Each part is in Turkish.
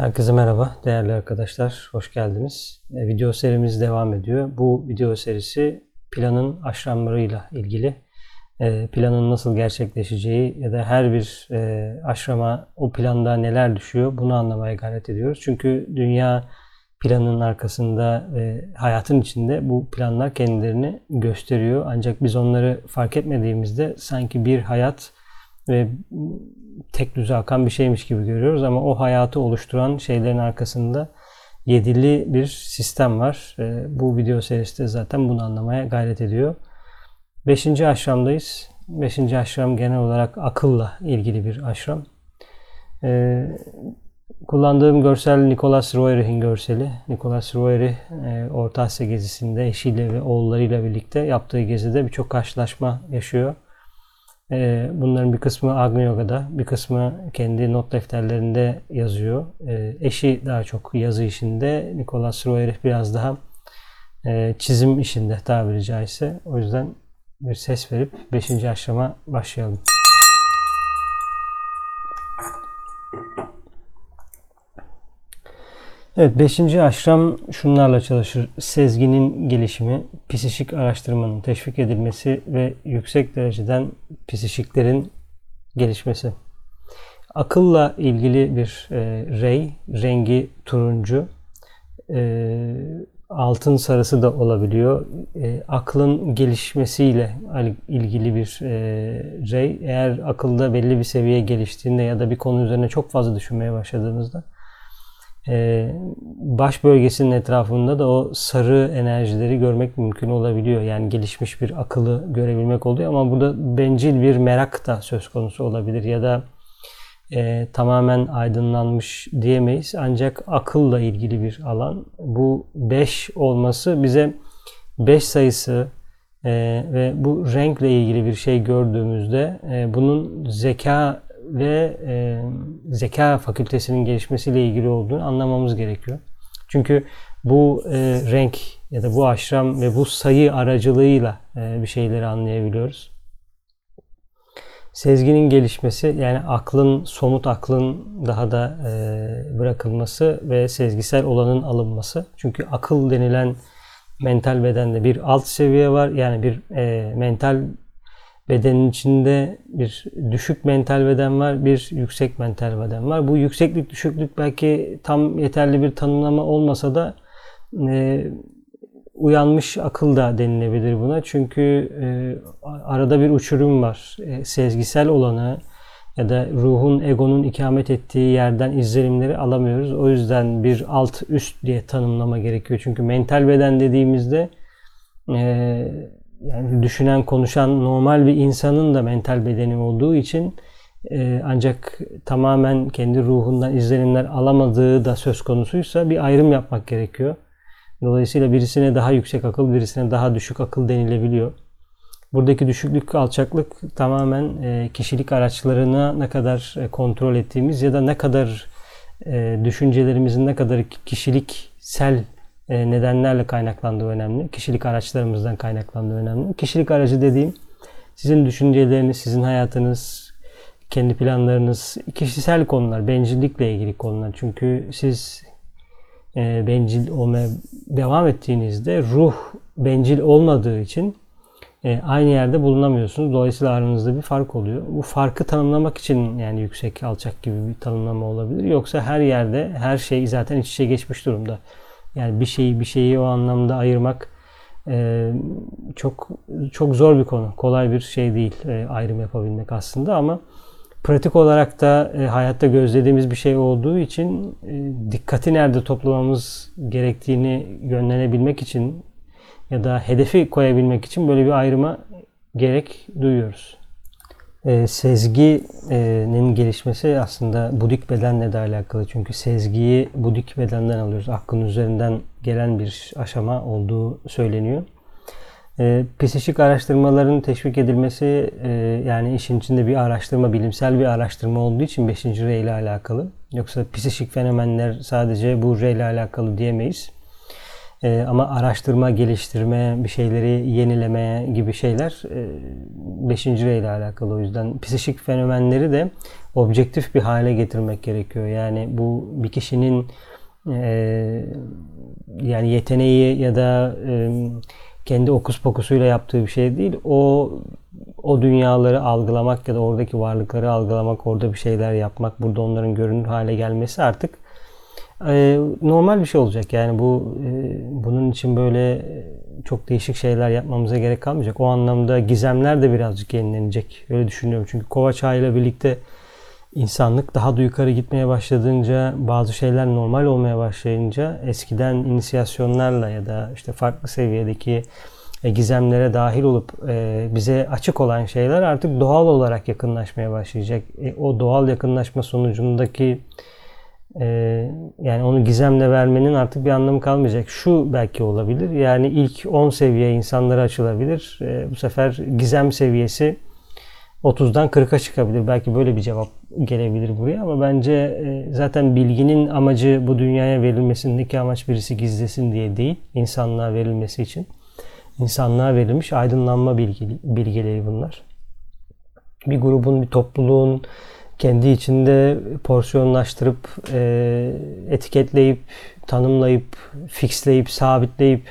Herkese merhaba değerli arkadaşlar, hoş geldiniz. Video serimiz devam ediyor. Bu video serisi planın aşramlarıyla ilgili. Planın nasıl gerçekleşeceği ya da her bir aşrama o planda neler düşüyor bunu anlamaya gayret ediyoruz. Çünkü dünya planının arkasında, hayatın içinde bu planlar kendilerini gösteriyor. Ancak biz onları fark etmediğimizde sanki bir hayat ve tek düze akan bir şeymiş gibi görüyoruz ama o hayatı oluşturan şeylerin arkasında yedili bir sistem var. Bu video serisi de zaten bunu anlamaya gayret ediyor. 5. aşramdayız. 5. aşram genel olarak akılla ilgili bir aşram. Kullandığım görsel Nicholas Roerich'in görseli. Nicholas Roerich Orta Asya gezisinde eşiyle ve oğullarıyla birlikte yaptığı gezide birçok karşılaşma yaşıyor. Bunların bir kısmı Agni Yoga'da, bir kısmı kendi not defterlerinde yazıyor. Eşi daha çok yazı işinde, Nicholas Roerich biraz daha çizim işinde tabiri caizse. O yüzden bir ses verip 5. aşrama başlayalım. Evet, 5. aşram şunlarla çalışır: sezginin gelişimi, psişik araştırmanın teşvik edilmesi ve yüksek dereceden psişiklerin gelişmesi. Akılla ilgili bir rey, rengi turuncu, altın sarısı da olabiliyor. Aklın gelişmesiyle ilgili bir rey. Eğer akılda belli bir seviyeye geliştiğinde ya da bir konu üzerine çok fazla düşünmeye başladığınızda baş bölgesinin etrafında da o sarı enerjileri görmek mümkün olabiliyor. Yani gelişmiş bir akıllı görebilmek oluyor ama burada bencil bir merak da söz konusu olabilir ya da tamamen aydınlanmış diyemeyiz. Ancak akılla ilgili bir alan. Bu 5 olması bize 5 sayısı ve bu renkle ilgili bir şey gördüğümüzde bunun zeka ve zeka fakültesinin gelişmesiyle ilgili olduğunu anlamamız gerekiyor. Çünkü bu renk ya da bu aşram ve bu sayı aracılığıyla bir şeyleri anlayabiliyoruz. Sezginin gelişmesi, yani aklın, somut aklın daha da bırakılması ve sezgisel olanın alınması. Çünkü akıl denilen mental bedende bir alt seviye var. Yani bir mental bedenin içinde bir düşük mental beden var, bir yüksek mental beden var. Bu yükseklik, düşüklük belki tam yeterli bir tanımlama olmasa da uyanmış akıl da denilebilir buna. Çünkü arada bir uçurum var. Sezgisel olanı ya da ruhun, egonun ikamet ettiği yerden izlenimleri alamıyoruz. O yüzden bir alt üst diye tanımlama gerekiyor. Çünkü mental beden dediğimizde yani düşünen, konuşan normal bir insanın da mental bedeni olduğu için ancak tamamen kendi ruhundan izlenimler alamadığı da söz konusuysa bir ayrım yapmak gerekiyor. Dolayısıyla birisine daha yüksek akıl, birisine daha düşük akıl denilebiliyor. Buradaki düşüklük, alçaklık tamamen kişilik araçlarına ne kadar kontrol ettiğimiz ya da ne kadar düşüncelerimizin ne kadar kişiliksel nedenlerle kaynaklandığı önemli. Kişilik araçlarımızdan kaynaklandığı önemli. Kişilik aracı dediğim sizin düşünceleriniz, sizin hayatınız, kendi planlarınız, kişisel konular, bencillikle ilgili konular. Çünkü siz bencil olmaya devam ettiğinizde ruh bencil olmadığı için aynı yerde bulunamıyorsunuz. Dolayısıyla aranızda bir fark oluyor. Bu farkı tanımlamak için yani yüksek, alçak gibi bir tanımlama olabilir. Yoksa her yerde her şey zaten iç içe geçmiş durumda. Yani bir şeyi o anlamda ayırmak çok çok zor bir konu. Kolay bir şey değil ayrım yapabilmek aslında ama pratik olarak da hayatta gözlediğimiz bir şey olduğu için dikkati nerede toplamamız gerektiğini yönlenebilmek için ya da hedefi koyabilmek için böyle bir ayrıma gerek duyuyoruz. Sezginin gelişmesi aslında budik bedenle de alakalı. Çünkü sezgiyi budik bedenden alıyoruz. Aklın üzerinden gelen bir aşama olduğu söyleniyor. Psişik araştırmaların teşvik edilmesi, yani işin içinde bir araştırma, bilimsel bir araştırma olduğu için 5. R ile alakalı. Yoksa psişik fenomenler sadece bu R ile alakalı diyemeyiz. Ama araştırma, geliştirme, bir şeyleri yenileme gibi şeyler 5. reyle alakalı. O yüzden psişik fenomenleri de objektif bir hale getirmek gerekiyor. Yani bu bir kişinin yani yeteneği ya da kendi okus pokusuyla yaptığı bir şey değil. O dünyaları algılamak ya da oradaki varlıkları algılamak, orada bir şeyler yapmak, burada onların görünür hale gelmesi artık normal bir şey olacak. Yani bu bunun için böyle çok değişik şeyler yapmamıza gerek kalmayacak. O anlamda gizemler de birazcık yenilenecek. Öyle düşünüyorum. Çünkü Kova çağıyla birlikte insanlık daha da yukarı gitmeye başladığınca, bazı şeyler normal olmaya başlayınca, eskiden inisiyasyonlarla ya da işte farklı seviyedeki gizemlere dahil olup bize açık olan şeyler artık doğal olarak yakınlaşmaya başlayacak. O doğal yakınlaşma sonucundaki yani onu gizemle vermenin artık bir anlamı kalmayacak. Şu belki olabilir. Yani ilk 10 seviye insanlara açılabilir. Bu sefer gizem seviyesi 30'dan 40'a çıkabilir. Belki böyle bir cevap gelebilir buraya, ama bence zaten bilginin amacı, bu dünyaya verilmesindeki amaç birisi gizlesin diye değil. İnsanlığa verilmesi için. İnsanlığa verilmiş aydınlanma bilgeleri bunlar. Bir grubun, bir topluluğun kendi içinde porsiyonlaştırıp, etiketleyip, tanımlayıp, fixleyip, sabitleyip,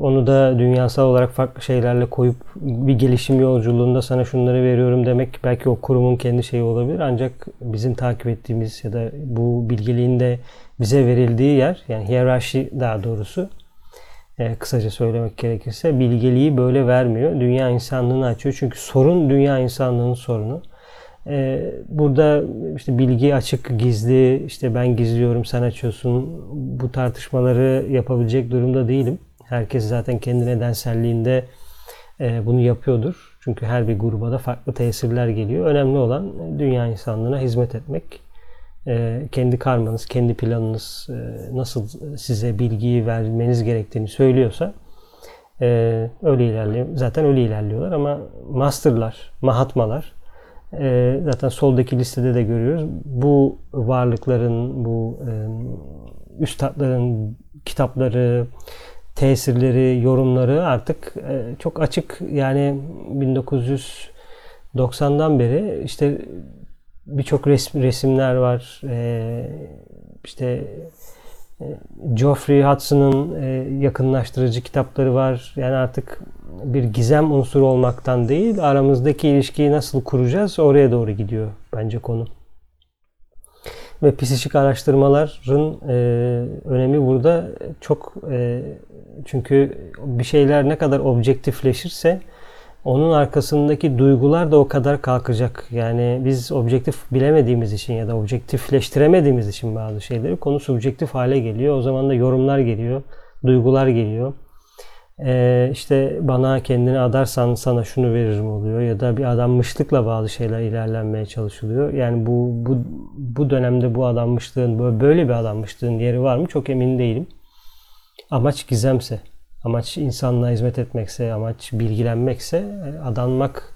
onu da dünyasal olarak farklı şeylerle koyup bir gelişim yolculuğunda sana şunları veriyorum demek belki o kurumun kendi şeyi olabilir. Ancak bizim takip ettiğimiz ya da bu bilgeliğin de bize verildiği yer, yani hiyerarşi daha doğrusu, kısaca söylemek gerekirse bilgeliği böyle vermiyor. Dünya insanlığını açıyor. Çünkü sorun dünya insanlığının sorunu. Burada işte bilgi açık, gizli, işte ben gizliyorum, sen açıyorsun, bu tartışmaları yapabilecek durumda değilim. Herkes zaten kendi nedenselliğinde bunu yapıyordur. Çünkü her bir gruba da farklı tesirler geliyor. Önemli olan dünya insanlığına hizmet etmek. Kendi karmanız, kendi planınız nasıl size bilgiyi vermeniz gerektiğini söylüyorsa öyle ilerliyor. Zaten öyle ilerliyorlar, ama masterlar, mahatmalar, zaten soldaki listede de görüyoruz. Bu varlıkların, bu üstadların kitapları, tesirleri, yorumları artık çok açık. Yani 1990'dan beri işte birçok resimler var. İşte Geoffrey Hudson'ın yakınlaştırıcı kitapları var. Yani artık bir gizem unsuru olmaktan değil, aramızdaki ilişkiyi nasıl kuracağız, oraya doğru gidiyor bence konu. Ve psikik araştırmaların önemi burada çok. Çünkü bir şeyler ne kadar objektifleşirse onun arkasındaki duygular da o kadar kalkacak. Yani biz objektif bilemediğimiz için ya da objektifleştiremediğimiz için bazı şeyleri, konu subjektif hale geliyor. O zaman da yorumlar geliyor, duygular geliyor. İşte bana kendini adarsan sana şunu veririm oluyor, ya da bir adanmışlıkla bazı şeyler ilerlenmeye çalışılıyor. Yani bu dönemde bu adanmışlığın, böyle bir adanmışlığın yeri var mı? Çok emin değilim. Amaç gizemse, amaç insanlığa hizmet etmekse, amaç bilgilenmekse, adanmak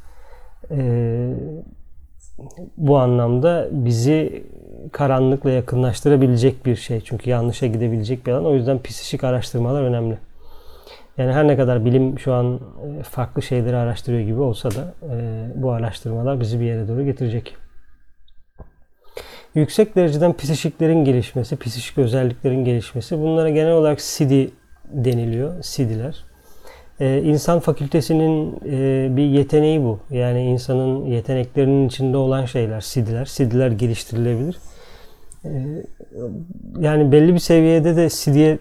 bu anlamda bizi karanlıkla yakınlaştırabilecek bir şey. Çünkü yanlışa gidebilecek bir alan. O yüzden psikik araştırmalar önemli. Yani her ne kadar bilim şu an farklı şeyleri araştırıyor gibi olsa da bu araştırmalar bizi bir yere doğru getirecek. Yüksek dereceden psişiklerin gelişmesi, psişik özelliklerin gelişmesi, bunlara genel olarak SIDI deniliyor, SIDI'ler. İnsan fakültesinin bir yeteneği bu. Yani insanın yeteneklerinin içinde olan şeyler SIDI'ler. SIDI'ler geliştirilebilir. Yani belli bir seviyede de SIDI'ye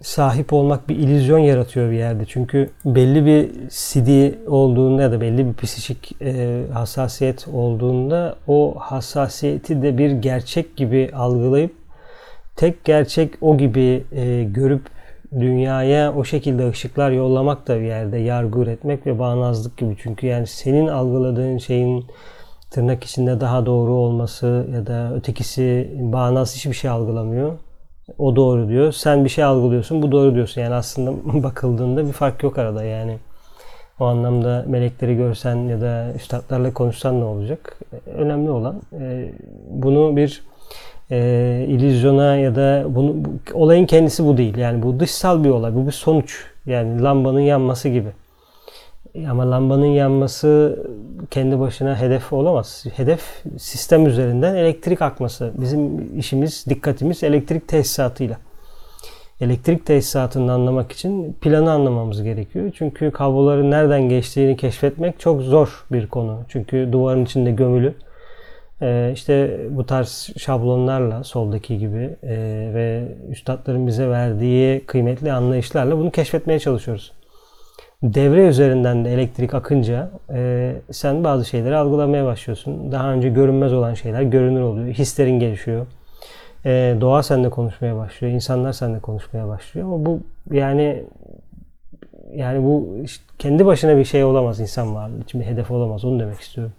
sahip olmak bir illüzyon yaratıyor bir yerde. Çünkü belli bir SIDI olduğunda ya da belli bir psişik hassasiyet olduğunda, o hassasiyeti de bir gerçek gibi algılayıp, tek gerçek o gibi görüp, dünyaya o şekilde ışıklar yollamak da bir yerde yargı üretmek ve bağnazlık gibi. Çünkü yani senin algıladığın şeyin tırnak içinde daha doğru olması ya da ötekisi bağnaz, hiçbir şey algılamıyor. O doğru diyor. Sen bir şey algılıyorsun, bu doğru diyorsun. Yani aslında bakıldığında bir fark yok arada yani. O anlamda melekleri görsen ya da üstadlarla konuşsan ne olacak? Önemli olan bunu bir illüzyona ya da bunu, olayın kendisi bu değil. Yani bu dışsal bir olay, bu bir sonuç. Yani lambanın yanması gibi. Ama lambanın yanması kendi başına hedef olamaz. Hedef sistem üzerinden elektrik akması. Bizim işimiz, dikkatimiz elektrik tesisatıyla. Elektrik tesisatını anlamak için planı anlamamız gerekiyor. Çünkü kabloların nereden geçtiğini keşfetmek çok zor bir konu. Çünkü duvarın içinde gömülü. İşte bu tarz şablonlarla, soldaki gibi ve üstadların bize verdiği kıymetli anlayışlarla bunu keşfetmeye çalışıyoruz. Devre üzerinden de elektrik akınca sen bazı şeyleri algılamaya başlıyorsun. Daha önce görünmez olan şeyler görünür oluyor. Hislerin gelişiyor. Doğa seninle konuşmaya başlıyor. İnsanlar seninle konuşmaya başlıyor. Ama bu yani bu kendi başına bir şey olamaz, insan varlığı için bir hedef olamaz. Onu demek istiyorum.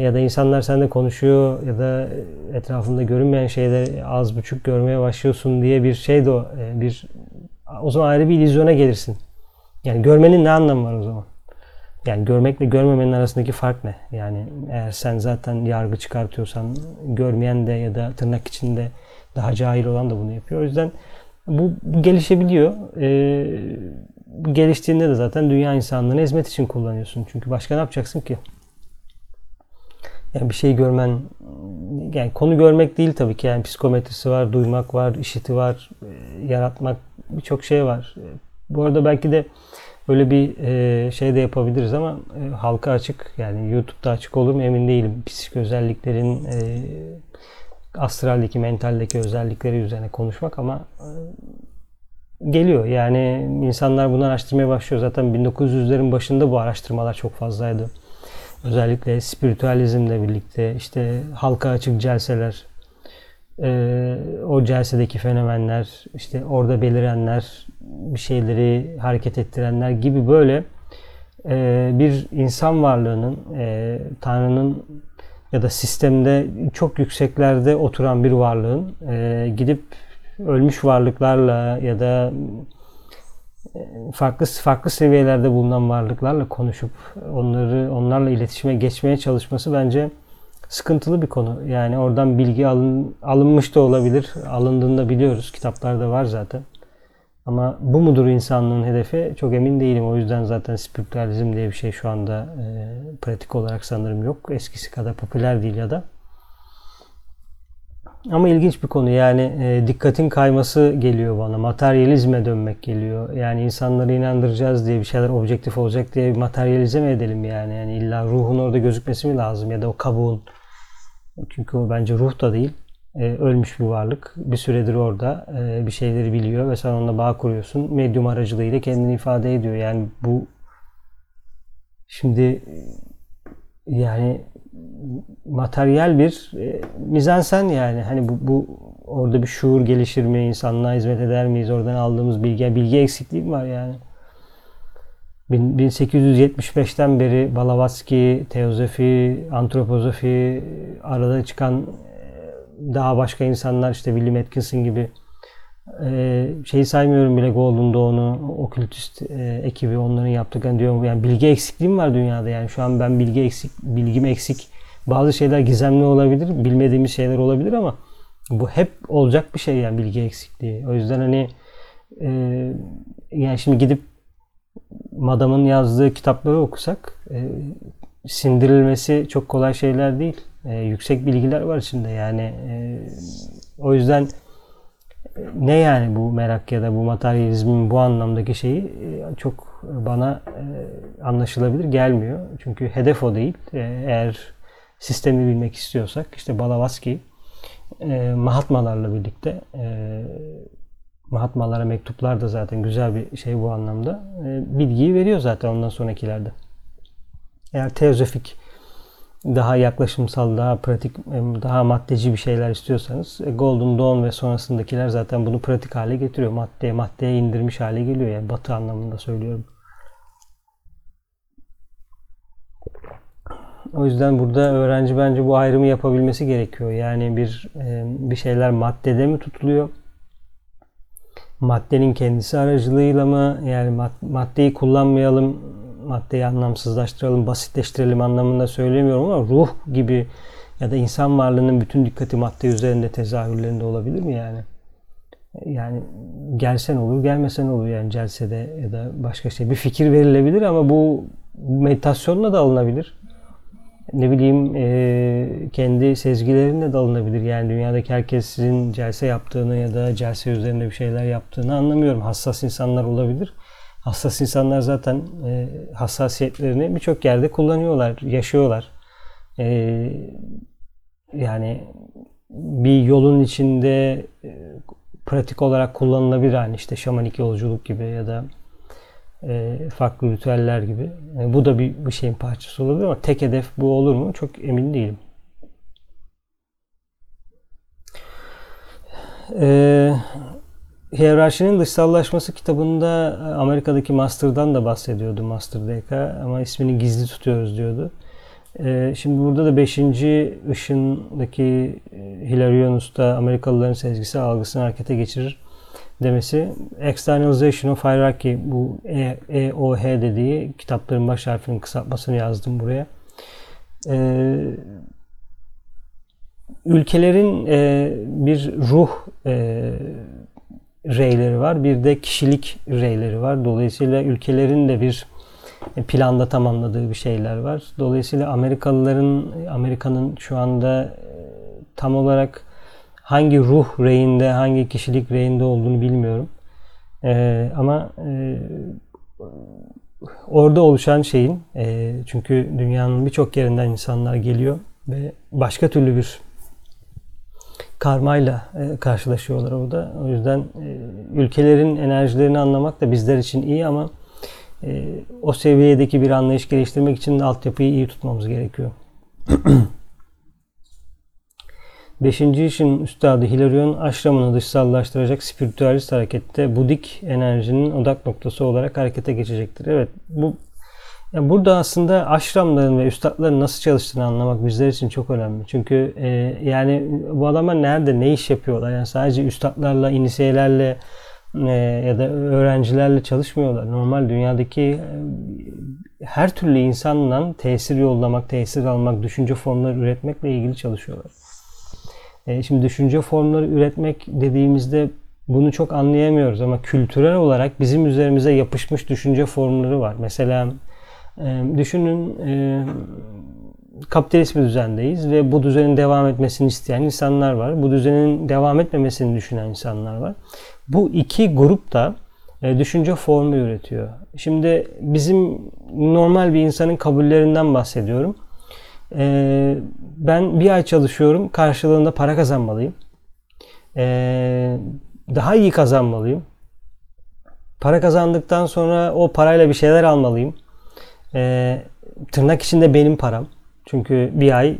Ya da insanlar seninle konuşuyor ya da etrafında görünmeyen şeyleri az buçuk görmeye başlıyorsun diye bir şey de o zaman ayrı bir illüzyona gelirsin. Yani görmenin ne anlamı var o zaman? Yani görmekle görmemenin arasındaki fark ne? Yani eğer sen zaten yargı çıkartıyorsan, görmeyen de ya da tırnak içinde daha cahil olan da bunu yapıyor. O yüzden bu gelişebiliyor. Geliştiğinde de zaten dünya insanlığına hizmet için kullanıyorsun. Çünkü başka ne yapacaksın ki? Yani bir şeyi görmen, yani konu görmek değil tabii ki. Yani psikometrisi var, duymak var, işiti var, yaratmak, birçok şey var. Bu arada belki de böyle bir şey de yapabiliriz ama halka açık, yani YouTube'da açık olur mu emin değilim. Psikik özelliklerin, astraldeki, mentaldeki özellikleri üzerine konuşmak ama geliyor. Yani insanlar bunu araştırmaya başlıyor. Zaten 1900'lerin başında bu araştırmalar çok fazlaydı. Özellikle spiritüalizmle birlikte işte halka açık celseler, o celsedeki fenomenler, işte orada belirenler, bir şeyleri hareket ettirenler gibi böyle bir insan varlığının, Tanrı'nın ya da sistemde çok yükseklerde oturan bir varlığın gidip ölmüş varlıklarla ya da farklı seviyelerde bulunan varlıklarla konuşup onlarla iletişime geçmeye çalışması bence sıkıntılı bir konu. Yani oradan bilgi alınmış da olabilir. Alındığını da biliyoruz. Kitaplarda var zaten. Ama bu mudur insanlığın hedefi? Çok emin değilim. O yüzden zaten spiritüalizm diye bir şey şu anda pratik olarak sanırım yok. Eskisi kadar popüler değil ya da. Ama ilginç bir konu. Yani dikkatin kayması geliyor bana. Materyalizme dönmek geliyor. Yani insanları inandıracağız diye bir şeyler objektif olacak diye materyalize mi edelim yani? Yani illa ruhun orada gözükmesi mi lazım ya da o kabuğun? Çünkü o bence ruh da değil. Ölmüş bir varlık. Bir süredir orada bir şeyleri biliyor ve sen onunla bağ kuruyorsun. Medyum aracılığıyla kendini ifade ediyor. Yani bu şimdi yani materyal bir mizansen yani. Hani bu orada bir şuur gelişir mi? İnsanlığa hizmet eder miyiz? Oradan aldığımız bilgi eksikliği mi var yani? 1875'ten beri Blavatsky, teozofi, antropozofi, arada çıkan daha başka insanlar, işte William Atkinson gibi, şeyi saymıyorum bile, Golden Dawn'u, okültist ekibi, onların yaptıklarını diyorum. Yani bilgi eksikliğim var dünyada. Yani şu an ben bilgim eksik. Bazı şeyler gizemli olabilir, bilmediğimiz şeyler olabilir ama bu hep olacak bir şey yani, bilgi eksikliği. O yüzden hani yani şimdi gidip Madam'ın yazdığı kitapları okusak sindirilmesi çok kolay şeyler değil. Yüksek bilgiler var içinde yani. O yüzden ne yani bu merak ya da bu materyalizmin bu anlamdaki şeyi çok bana anlaşılabilir gelmiyor. Çünkü hedef o değil. Eğer sistemi bilmek istiyorsak işte Blavatsky Mahatmalarla birlikte, Mahatmalara mektuplar da zaten güzel bir şey bu anlamda. Bilgiyi veriyor zaten ondan sonrakilerde. Eğer teozofik, daha yaklaşımsal, daha pratik, daha maddeci bir şeyler istiyorsanız Golden Dawn ve sonrasındakiler zaten bunu pratik hale getiriyor. Maddeye indirmiş hale geliyor. Yani batı anlamında söylüyorum. O yüzden burada öğrenci bence bu ayrımı yapabilmesi gerekiyor. Yani bir şeyler maddede mi tutuluyor? Maddenin kendisi aracılığıyla mı? Yani maddeyi kullanmayalım, maddeyi anlamsızlaştıralım, basitleştirelim anlamında söylemiyorum ama ruh gibi Ya da insan varlığının bütün dikkati madde üzerinde, tezahürlerinde olabilir mi yani? Yani gelsen olur, gelmesen olur yani celsede ya da başka şey. Bir fikir verilebilir ama bu meditasyonla da alınabilir. Ne bileyim kendi sezgilerinle de alınabilir. Yani dünyadaki herkes sizin celse yaptığını ya da celse üzerinde bir şeyler yaptığını anlamıyorum. Hassas insanlar olabilir. Hassas insanlar zaten hassasiyetlerini birçok yerde kullanıyorlar, yaşıyorlar. Yani bir yolun içinde pratik olarak kullanılabilir. Yani işte şamanik yolculuk gibi ya da farklı ritüeller gibi. Yani bu da bir şeyin parçası olabilir ama tek hedef bu olur mu? Çok emin değilim. Hiyerarşinin Dışsallaşması kitabında Amerika'daki Master'dan da bahsediyordu Master DK ama ismini gizli tutuyoruz diyordu. Şimdi burada da 5. ışındaki Hilarion Usta Amerikalıların sezgisi algısını harekete geçirir demesi. Externalization of Hierarchy, bu EOH dediği kitapların baş harfinin kısaltmasını yazdım buraya. Ülkelerin bir ruh reyleri var, bir de kişilik reyleri var. Dolayısıyla ülkelerin de bir planda tamamladığı bir şeyler var. Dolayısıyla Amerika'nın şu anda tam olarak hangi ruh reyinde, hangi kişilik reyinde olduğunu bilmiyorum. Ama orada oluşan şeyin, çünkü dünyanın birçok yerinden insanlar geliyor ve başka türlü bir karmayla karşılaşıyorlar orada. O yüzden ülkelerin enerjilerini anlamak da bizler için iyi ama o seviyedeki bir anlayış geliştirmek için altyapıyı iyi tutmamız gerekiyor. 5. işin üstadı Hilarion, aşramını dışsallaştıracak spiritüalist harekette budik enerjinin odak noktası olarak harekete geçecektir. Evet, yani burada aslında aşramların ve üstadların nasıl çalıştığını anlamak bizler için çok önemli. Çünkü yani bu adamlar nerede, ne iş yapıyorlar? Yani sadece üstadlarla, inisiyelerle ya da öğrencilerle çalışmıyorlar. Normal dünyadaki her türlü insanla tesir yollamak, tesir almak, düşünce formları üretmekle ilgili çalışıyorlar. Şimdi düşünce formları üretmek dediğimizde bunu çok anlayamıyoruz ama kültürel olarak bizim üzerimize yapışmış düşünce formları var. Mesela düşünün kapitalist bir düzendeyiz ve bu düzenin devam etmesini isteyen insanlar var. Bu düzenin devam etmemesini düşünen insanlar var. Bu iki grup da düşünce formu üretiyor. Şimdi bizim normal bir insanın kabullerinden bahsediyorum. Ben bir ay çalışıyorum, karşılığında para kazanmalıyım. Daha iyi kazanmalıyım. Para kazandıktan sonra o parayla bir şeyler almalıyım. Tırnak içinde benim param. Çünkü bir ay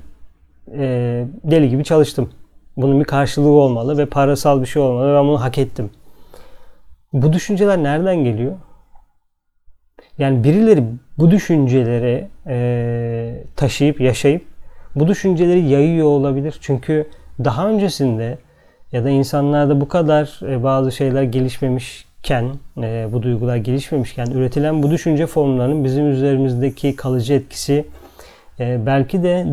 deli gibi çalıştım. Bunun bir karşılığı olmalı ve parasal bir şey olmalı. Ben bunu hak ettim. Bu düşünceler nereden geliyor? Yani birileri bu düşünceleri taşıyıp, yaşayıp bu düşünceleri yayıyor olabilir. Çünkü daha öncesinde ya da insanlarda bu kadar bazı şeyler gelişmemişken, bu duygular gelişmemişken üretilen bu düşünce formlarının bizim üzerimizdeki kalıcı etkisi belki de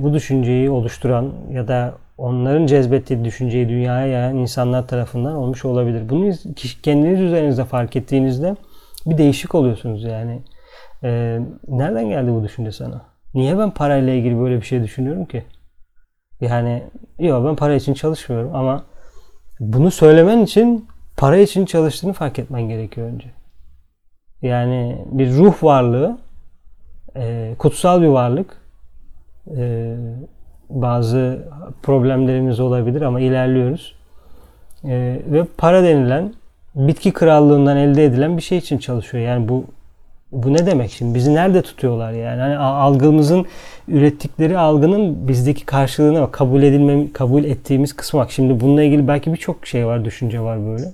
bu düşünceyi oluşturan ya da onların cezbettiği düşünceyi dünyaya yayan insanlar tarafından olmuş olabilir. Bunu kendiniz üzerinizde fark ettiğinizde bir değişik oluyorsunuz yani. Nereden geldi bu düşünce sana? Niye ben parayla ilgili böyle bir şey düşünüyorum ki? Yani yok, ben para için çalışmıyorum ama bunu söylemen için para için çalıştığını fark etmen gerekiyor önce. Yani bir ruh varlığı, kutsal bir varlık, bazı problemlerimiz olabilir ama ilerliyoruz. Ve para denilen bitki krallığından elde edilen bir şey için çalışıyor. Yani bu ne demek şimdi? Bizi nerede tutuyorlar yani? Hani algımızın ürettikleri algının bizdeki karşılığına bak, kabul ettiğimiz kısma bak. Şimdi bununla ilgili belki birçok şey var, düşünce var böyle.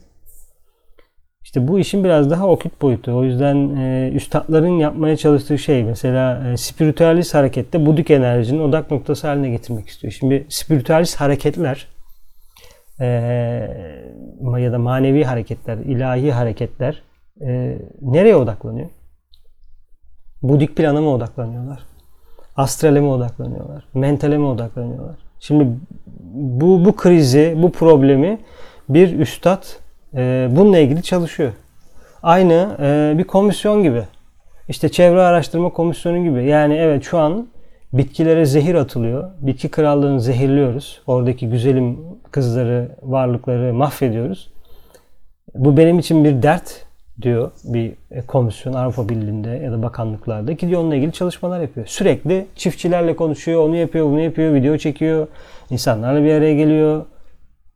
İşte bu işin biraz daha okült boyutu. O yüzden üstadların yapmaya çalıştığı şey mesela spiritüalist harekette budik enerjinin odak noktası haline getirmek istiyor. Şimdi spiritüalist hareketler ya da manevi hareketler, ilahi hareketler nereye odaklanıyor? Budik plana mı odaklanıyorlar? astrale mi odaklanıyorlar, mentale mi odaklanıyorlar? Şimdi bu krizi, bu problemi bir üstad bununla ilgili çalışıyor. Aynı bir komisyon gibi. İşte çevre araştırma komisyonu gibi. Yani evet, şu an bitkilere zehir atılıyor. Bitki krallığını zehirliyoruz. Oradaki güzelim kızları, varlıkları mahvediyoruz. Bu benim için bir dert diyor bir komisyon Avrupa Birliği'nde ya da bakanlıklarda, ki diyor onunla ilgili çalışmalar yapıyor. Sürekli çiftçilerle konuşuyor, onu yapıyor, bunu yapıyor, video çekiyor, insanlarla bir araya geliyor.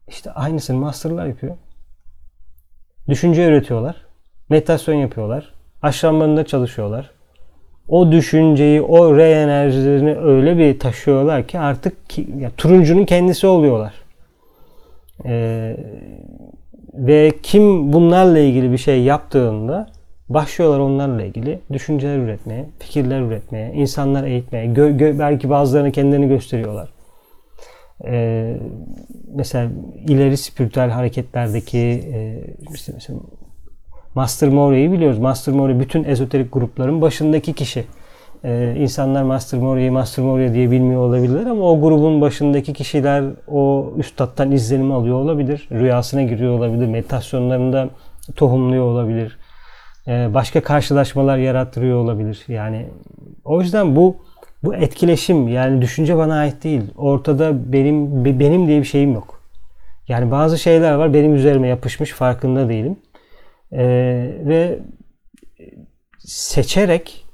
İşte aynısını masterlar yapıyor. Düşünce üretiyorlar, meditasyon yapıyorlar, aşramlarında çalışıyorlar. O düşünceyi, o re enerjilerini öyle bir taşıyorlar ki artık ya, turuncunun kendisi oluyorlar. Ve kim bunlarla ilgili bir şey yaptığında başlıyorlar onlarla ilgili düşünceler üretmeye, fikirler üretmeye, insanlar eğitmeye, belki bazılarını kendilerini gösteriyorlar. Mesela ileri spiritüel hareketlerdeki mesela Master Moria'yı biliyoruz. Master Moria bütün ezoterik grupların başındaki kişi. İnsanlar Master Moria diye bilmiyor olabilirler ama o grubun başındaki kişiler o üstattan izlenim alıyor olabilir. Rüyasına giriyor olabilir. Meditasyonlarında tohumluyor olabilir. Başka karşılaşmalar yarattırıyor olabilir. Yani o yüzden bu etkileşim, yani düşünce bana ait değil. Ortada benim diye bir şeyim yok. Yani bazı şeyler var benim üzerime yapışmış, farkında değilim. Ve seçerek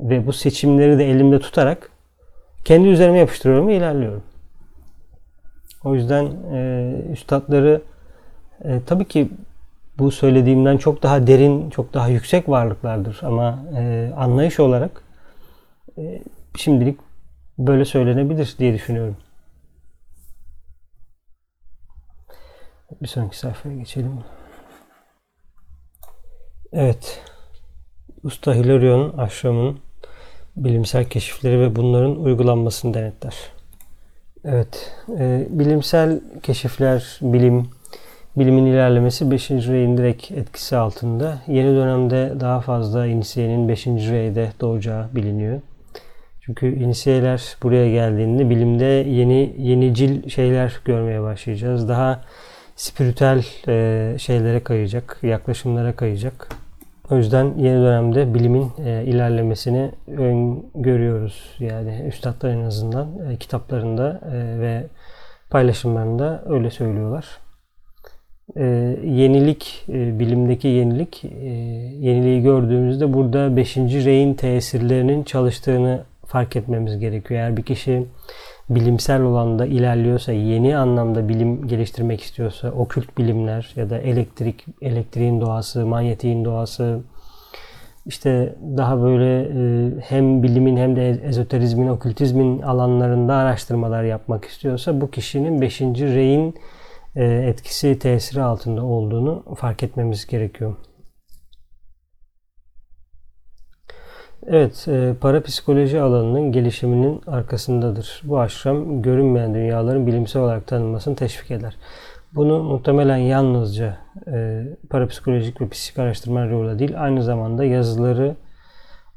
ve bu seçimleri de elimde tutarak kendi üzerime yapıştırıyorum ve ilerliyorum. O yüzden üstadları tabii ki bu söylediğimden çok daha derin, çok daha yüksek varlıklardır. Ama anlayış olarak şimdilik böyle söylenebilir diye düşünüyorum. Bir sonraki sayfaya geçelim. Evet. Usta Hilarion aşramının bilimsel keşifleri ve bunların uygulanmasını denetler. Evet, bilimsel keşifler, bilimin ilerlemesi 5. Re'nin direkt etkisi altında. Yeni dönemde daha fazla inisiyenin 5. Re'de doğacağı biliniyor. Çünkü inisiyeler buraya geldiğinde bilimde yenicil şeyler görmeye başlayacağız. Daha spiritüel şeylere kayacak, yaklaşımlara kayacak. O yüzden yeni dönemde bilimin ilerlemesini öngörüyoruz. Yani üstadlar en azından kitaplarında ve paylaşımlarında öyle söylüyorlar. Yenilik, bilimdeki yenilik, yeniliği gördüğümüzde burada 5. Re'nin tesirlerinin çalıştığını fark etmemiz gerekiyor. Eğer bir kişi bilimsel olanda ilerliyorsa, yeni anlamda bilim geliştirmek istiyorsa, okült bilimler ya da elektriğin doğası, manyetiğin doğası, işte daha böyle hem bilimin hem de ezoterizmin, okültizmin alanlarında araştırmalar yapmak istiyorsa, bu kişinin 5. Re'nin etkisi, tesiri altında olduğunu fark etmemiz gerekiyor. Evet, parapsikoloji alanının gelişiminin arkasındadır. Bu aşram, görünmeyen dünyaların bilimsel olarak tanınmasını teşvik eder. Bunu muhtemelen yalnızca parapsikolojik ve psikik araştırma yoluyla değil, aynı zamanda yazıları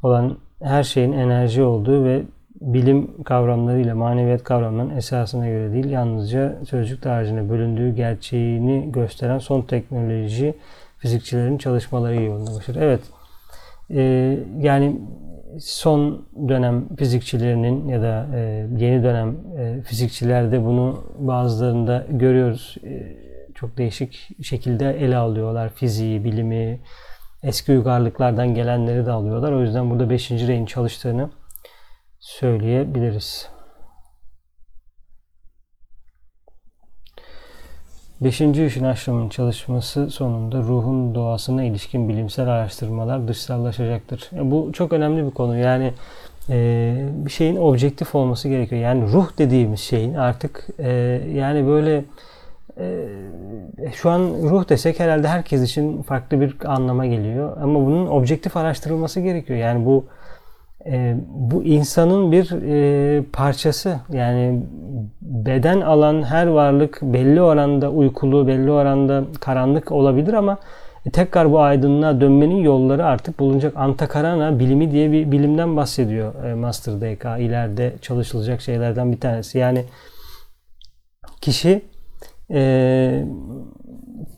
olan her şeyin enerji olduğu ve bilim kavramlarıyla maneviyat kavramlarının esasına göre değil, yalnızca sözcük dağarcığına bölündüğü gerçeğini gösteren son teknoloji fizikçilerin çalışmaları yolunda başarır. Evet. Yani son dönem fizikçilerinin ya da yeni dönem fizikçilerde bunu bazılarında görüyoruz. Çok değişik şekilde ele alıyorlar fiziği, bilimi, eski uygarlıklardan gelenleri de alıyorlar. O yüzden burada 5. Re'nin çalıştığını söyleyebiliriz. 5. Işın aşramının çalışması sonunda ruhun doğasına ilişkin bilimsel araştırmalar dışsallaşacaktır. Bu çok önemli bir konu. Yani bir şeyin objektif olması gerekiyor. Yani ruh dediğimiz şeyin artık yani böyle şu an ruh desek herhalde herkes için farklı bir anlama geliyor. Ama bunun objektif araştırılması gerekiyor. Yani bu insanın bir parçası. Yani beden alan her varlık belli oranda uykulu, belli oranda karanlık olabilir ama tekrar bu aydınlığa dönmenin yolları artık bulunacak. Antakarana bilimi diye bir bilimden bahsediyor Master DK. İleride çalışılacak şeylerden bir tanesi. Yani kişi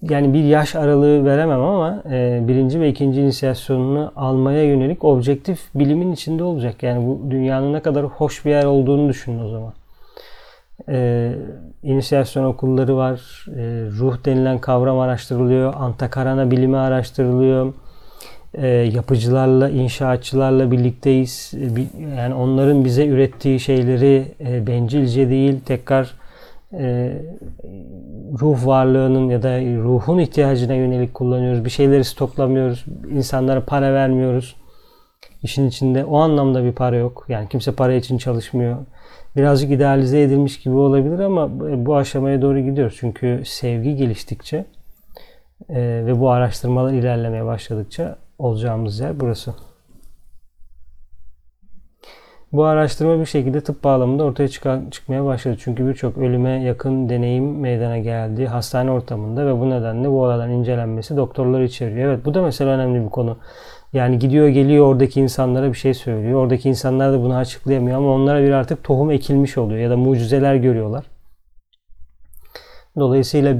yani bir yaş aralığı veremem ama birinci ve ikinci inisiyasyonunu almaya yönelik objektif bilimin içinde olacak. Yani bu dünyanın ne kadar hoş bir yer olduğunu düşünün o zaman. İnisiyasyon okulları var. Ruh denilen kavram araştırılıyor. Antakarana bilimi araştırılıyor. Yapıcılarla, inşaatçılarla birlikteyiz. Yani onların bize ürettiği şeyleri bencilce değil, tekrar ruh varlığının ya da ruhun ihtiyacına yönelik kullanıyoruz. Bir şeyleri stoklamıyoruz. İnsanlara para vermiyoruz. İşin içinde o anlamda bir para yok. Yani kimse para için çalışmıyor. Birazcık idealize edilmiş gibi olabilir ama bu aşamaya doğru gidiyoruz. Çünkü sevgi geliştikçe ve bu araştırmalar ilerlemeye başladıkça olacağımız yer burası. Bu araştırma bir şekilde tıp bağlamında ortaya çıkmaya başladı. Çünkü birçok ölüme yakın deneyim meydana geldi hastane ortamında ve bu nedenle bu alanın incelenmesi doktorları içeriyor. Evet, bu da mesela önemli bir konu. Yani gidiyor geliyor oradaki insanlara bir şey söylüyor. Oradaki insanlar da bunu açıklayamıyor ama onlara bir artık tohum ekilmiş oluyor ya da mucizeler görüyorlar. Dolayısıyla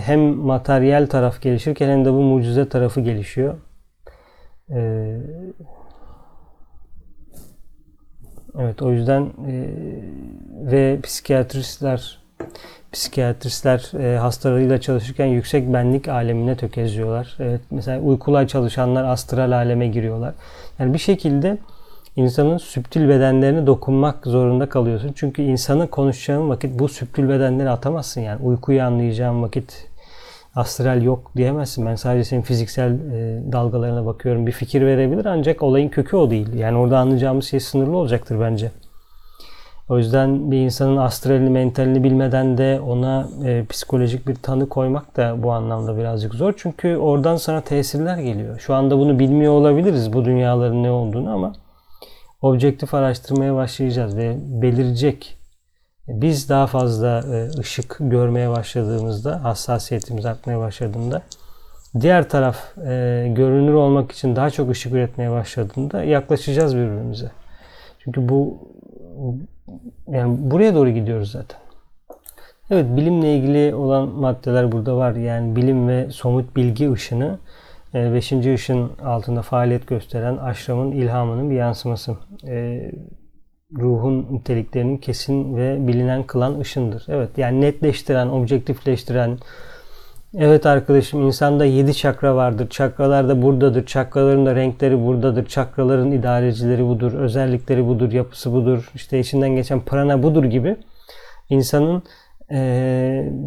hem materyal taraf gelişirken hem de bu mucize tarafı gelişiyor. Evet, o yüzden ve psikiyatristler hastalarıyla çalışırken yüksek benlik alemine tökeziyorlar. Evet, mesela uykuyla çalışanlar astral aleme giriyorlar. Yani bir şekilde insanın süptil bedenlerine dokunmak zorunda kalıyorsun. Çünkü insanı konuşacağın vakit bu süptil bedenleri atamazsın. Yani uykuyu anlayacağın vakit astral yok diyemezsin. Ben sadece senin fiziksel dalgalarına bakıyorum. Bir fikir verebilir ancak olayın kökü o değil. Yani orada anlayacağımız şey sınırlı olacaktır bence. O yüzden bir insanın astralini, mentalini bilmeden de ona psikolojik bir tanı koymak da bu anlamda birazcık zor. Çünkü oradan sana tesirler geliyor. Şu anda bunu bilmiyor olabiliriz, bu dünyaların ne olduğunu, ama objektif araştırmaya başlayacağız ve belirecek. Biz daha fazla ışık görmeye başladığımızda, hassasiyetimiz artmaya başladığında, diğer taraf görünür olmak için daha çok ışık üretmeye başladığında yaklaşacağız birbirimize. Çünkü bu, yani buraya doğru gidiyoruz zaten. Evet, bilimle ilgili olan maddeler burada var. Yani bilim ve somut bilgi ışını, 5. ışın altında faaliyet gösteren aşramın ilhamının bir yansıması. Ruhun niteliklerinin kesin ve bilinen kılan ışındır. Evet, yani netleştiren, objektifleştiren. Evet arkadaşım, insanda 7 çakra vardır. Çakralar da buradadır. Çakraların da renkleri buradadır. Çakraların idarecileri budur. Özellikleri budur. Yapısı budur. İşte içinden geçen prana budur gibi. İnsanın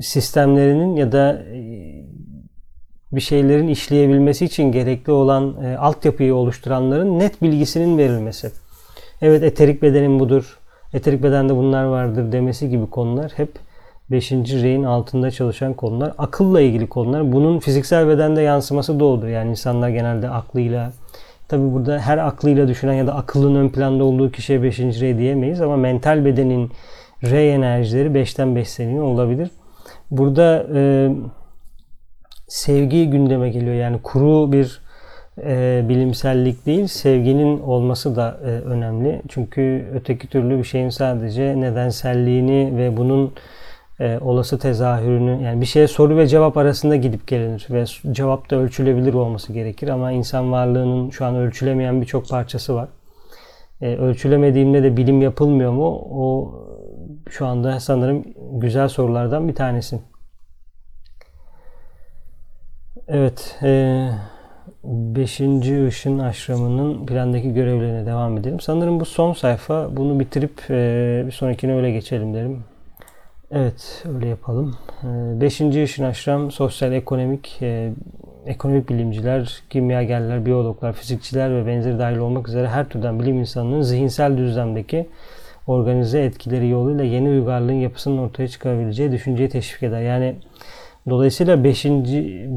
sistemlerinin ya da bir şeylerin işleyebilmesi için gerekli olan altyapıyı oluşturanların net bilgisinin verilmesi. Evet, eterik bedenin budur, eterik bedende bunlar vardır demesi gibi konular hep 5. reyin altında çalışan konular. Akılla ilgili konular. Bunun fiziksel bedende yansıması da olur. Yani insanlar genelde aklıyla, tabi burada her aklıyla düşünen ya da akıllın ön planda olduğu kişiye 5. rey diyemeyiz ama mental bedenin rey enerjileri 5'ten 5 olabilir. Burada sevgi gündeme geliyor. Yani kuru bir bilimsellik değil, sevginin olması da önemli. Çünkü öteki türlü bir şeyin sadece nedenselliğini ve bunun olası tezahürünü, yani bir şeye soru ve cevap arasında gidip gelinir ve cevap da ölçülebilir olması gerekir ama insan varlığının şu an ölçülemeyen birçok parçası var. Ölçülemediğimde de bilim yapılmıyor mu? O şu anda sanırım güzel sorulardan bir tanesi. Evet, 5. ışın aşramının plandaki görevlerine devam edelim. Sanırım bu son sayfa. Bunu bitirip bir sonrakine öyle geçelim derim. Evet, öyle yapalım. 5. ışın aşram sosyal, ekonomik bilimciler, kimyagerler, biyologlar, fizikçiler ve benzeri dahil olmak üzere her türden bilim insanının zihinsel düzlemdeki organize etkileri yoluyla yeni uygarlığın yapısının ortaya çıkarabileceği düşünceyi teşvik eder. Yani dolayısıyla 5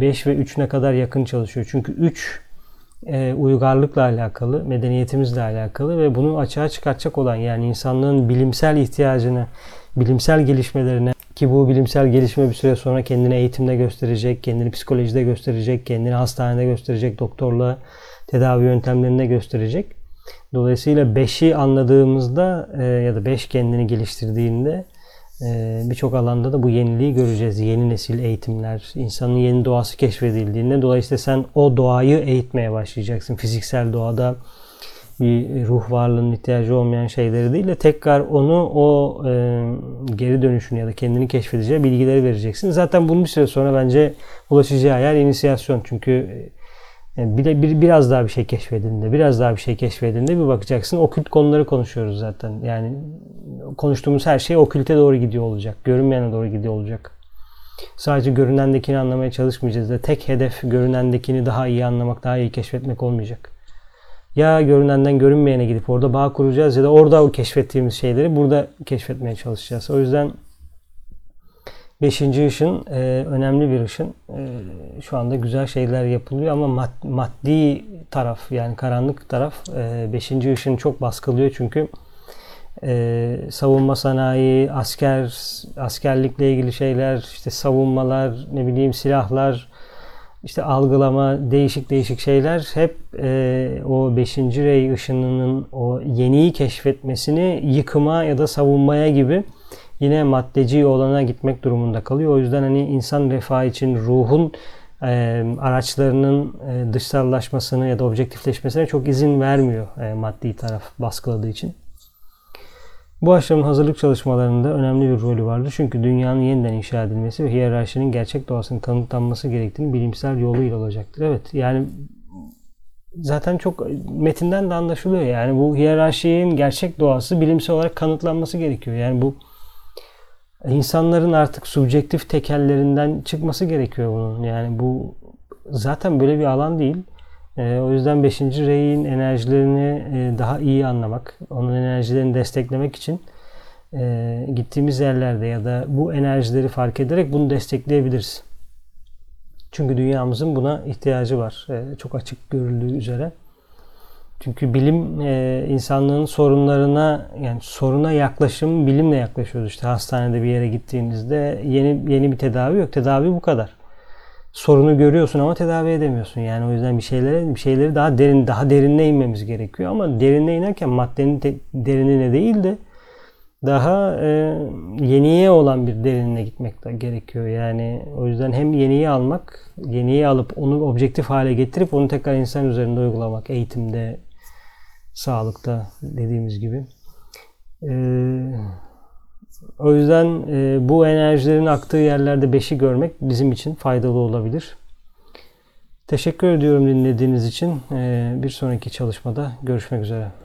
ve 3'üne kadar yakın çalışıyor. Çünkü 3 uygarlıkla alakalı, medeniyetimizle alakalı ve bunu açığa çıkartacak olan, yani insanlığın bilimsel ihtiyacını bilimsel gelişmelerine, ki bu bilimsel gelişme bir süre sonra kendini eğitimde gösterecek, kendini psikolojide gösterecek, kendini hastanede gösterecek, doktorla tedavi yöntemlerinde gösterecek. Dolayısıyla 5'i anladığımızda ya da 5 kendini geliştirdiğinde birçok alanda da bu yeniliği göreceğiz. Yeni nesil eğitimler, insanın yeni doğası keşfedildiğinde dolayısıyla sen o doğayı eğitmeye başlayacaksın. Fiziksel doğada bir ruh varlığının ihtiyacı olmayan şeyleri değil de tekrar onu o geri dönüşünü ya da kendini keşfedeceği bilgileri vereceksin. Zaten bunun bir süre sonra bence ulaşacağı yer inisiyasyon. Çünkü biraz daha bir şey keşfedildiğinde, bir bakacaksın okült konuları konuşuyoruz zaten. Yani konuştuğumuz her şey okülte doğru gidiyor olacak. Görünmeyene doğru gidiyor olacak. Sadece görünendekini anlamaya çalışmayacağız da tek hedef görünendekini daha iyi anlamak, daha iyi keşfetmek olmayacak. Ya görünenden görünmeyene gidip orada bağ kuracağız ya da orada o keşfettiğimiz şeyleri burada keşfetmeye çalışacağız. O yüzden 5. ışın önemli bir ışın. Şu anda güzel şeyler yapılıyor ama maddi taraf, yani karanlık taraf 5. ışını çok baskılıyor çünkü savunma sanayi, askerlikle ilgili şeyler, işte savunmalar, ne bileyim silahlar, İşte algılama, değişik şeyler hep o 5. rey ışınının o yeniyi keşfetmesini yıkıma ya da savunmaya gibi yine maddeci olana gitmek durumunda kalıyor. O yüzden hani insan refahı için ruhun araçlarının dışsallaşmasını ya da objektifleşmesine çok izin vermiyor maddi taraf baskıladığı için. Bu aşamın hazırlık çalışmalarında önemli bir rolü vardı. Çünkü dünyanın yeniden inşa edilmesi ve hiyerarşinin gerçek doğasının kanıtlanması gerektiğini bilimsel yoluyla olacaktır. Evet, yani zaten çok metinden de anlaşılıyor. Yani bu hiyerarşinin gerçek doğası bilimsel olarak kanıtlanması gerekiyor. Yani bu insanların artık subjektif tekellerinden çıkması gerekiyor bunun. Yani bu zaten böyle bir alan değil. O yüzden 5. reyin enerjilerini daha iyi anlamak, onun enerjilerini desteklemek için gittiğimiz yerlerde ya da bu enerjileri fark ederek bunu destekleyebiliriz. Çünkü dünyamızın buna ihtiyacı var. Çok açık görüldüğü üzere. Çünkü bilim insanlığın sorunlarına, yani soruna yaklaşım bilimle yaklaşıyoruz. İşte hastanede bir yere gittiğinizde yeni bir tedavi yok. Tedavi bu kadar. Sorunu görüyorsun ama tedavi edemiyorsun. Yani o yüzden bir şeyleri daha derinine inmemiz gerekiyor. Ama derinine inerken maddenin derinine değil de daha yeniye olan bir derinine gitmek de gerekiyor. Yani o yüzden hem yeniyi alıp onu objektif hale getirip onu tekrar insan üzerinde uygulamak. Eğitimde, sağlıkta dediğimiz gibi. O yüzden bu enerjilerin aktığı yerlerde 5'i görmek bizim için faydalı olabilir. Teşekkür ediyorum dinlediğiniz için. Bir sonraki çalışmada görüşmek üzere.